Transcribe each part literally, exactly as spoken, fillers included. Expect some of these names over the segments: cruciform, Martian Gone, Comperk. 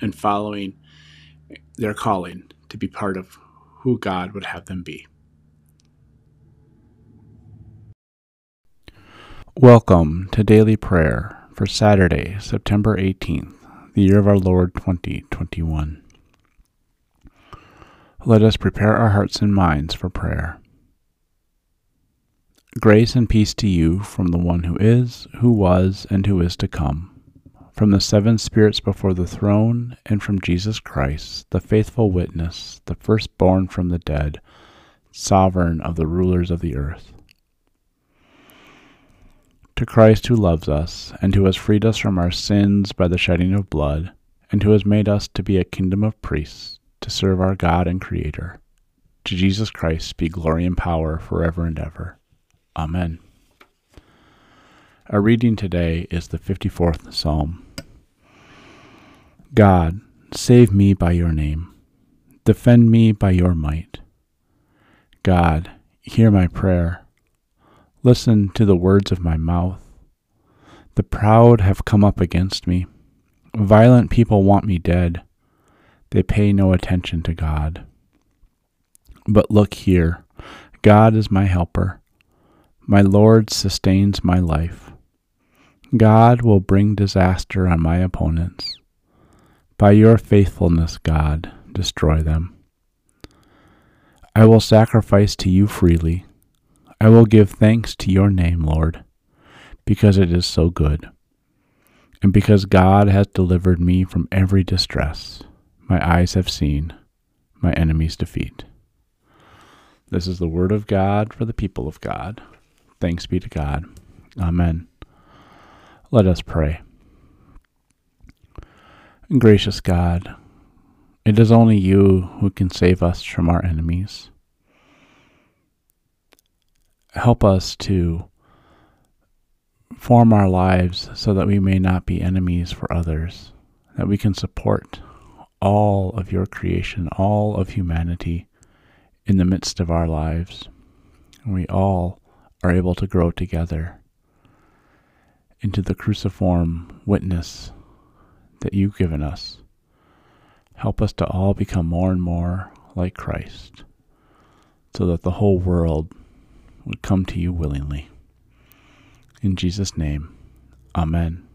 and following their calling to be part of who God would have them be. Welcome to Daily Prayer for Saturday, September eighteenth, the year of our Lord twenty twenty-one. Let us prepare our hearts and minds for prayer. Grace and peace to you from the one who is, who was, and who is to come, from the seven spirits before the throne, and from Jesus Christ, the faithful witness, the firstborn from the dead, sovereign of the rulers of the earth. To Christ who loves us, and who has freed us from our sins by the shedding of blood, and who has made us to be a kingdom of priests, to serve our God and Creator. To Jesus Christ be glory and power forever and ever. Amen. Our reading today is the fifty-fourth Psalm. God, save me by your name. Defend me by your might. God, hear my prayer. Listen to the words of my mouth. The proud have come up against me. Violent people want me dead. They pay no attention to God. But look here, God is my helper. My Lord sustains my life. God will bring disaster on my opponents. By your faithfulness, God, destroy them. I will sacrifice to you freely. I will give thanks to your name, Lord, because it is so good, and because God has delivered me from every distress. My eyes have seen my enemy's defeat. This is the word of God for the people of God. Thanks be to God. Amen. Let us pray. Gracious God, it is only you who can save us from our enemies. Help us to form our lives so that we may not be enemies for others, that we can support all of your creation, all of humanity in the midst of our lives. And we all are able to grow together into the cruciform witness that you've given us. Help us to all become more and more like Christ, so that the whole world would come to you willingly. In Jesus' name, amen.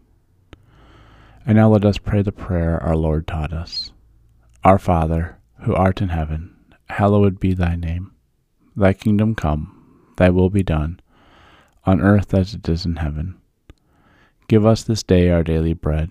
And now let us pray the prayer our Lord taught us. Our Father, who art in heaven, hallowed be thy name. Thy kingdom come. Thy will be done, on earth as it is in heaven. Give us this day our daily bread,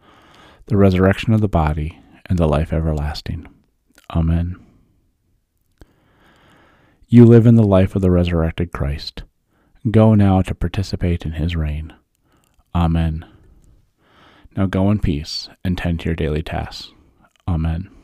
the resurrection of the body, and the life everlasting. Amen. You live in the life of the resurrected Christ. Go now to participate in his reign. Amen. Now go in peace and tend to your daily tasks. Amen.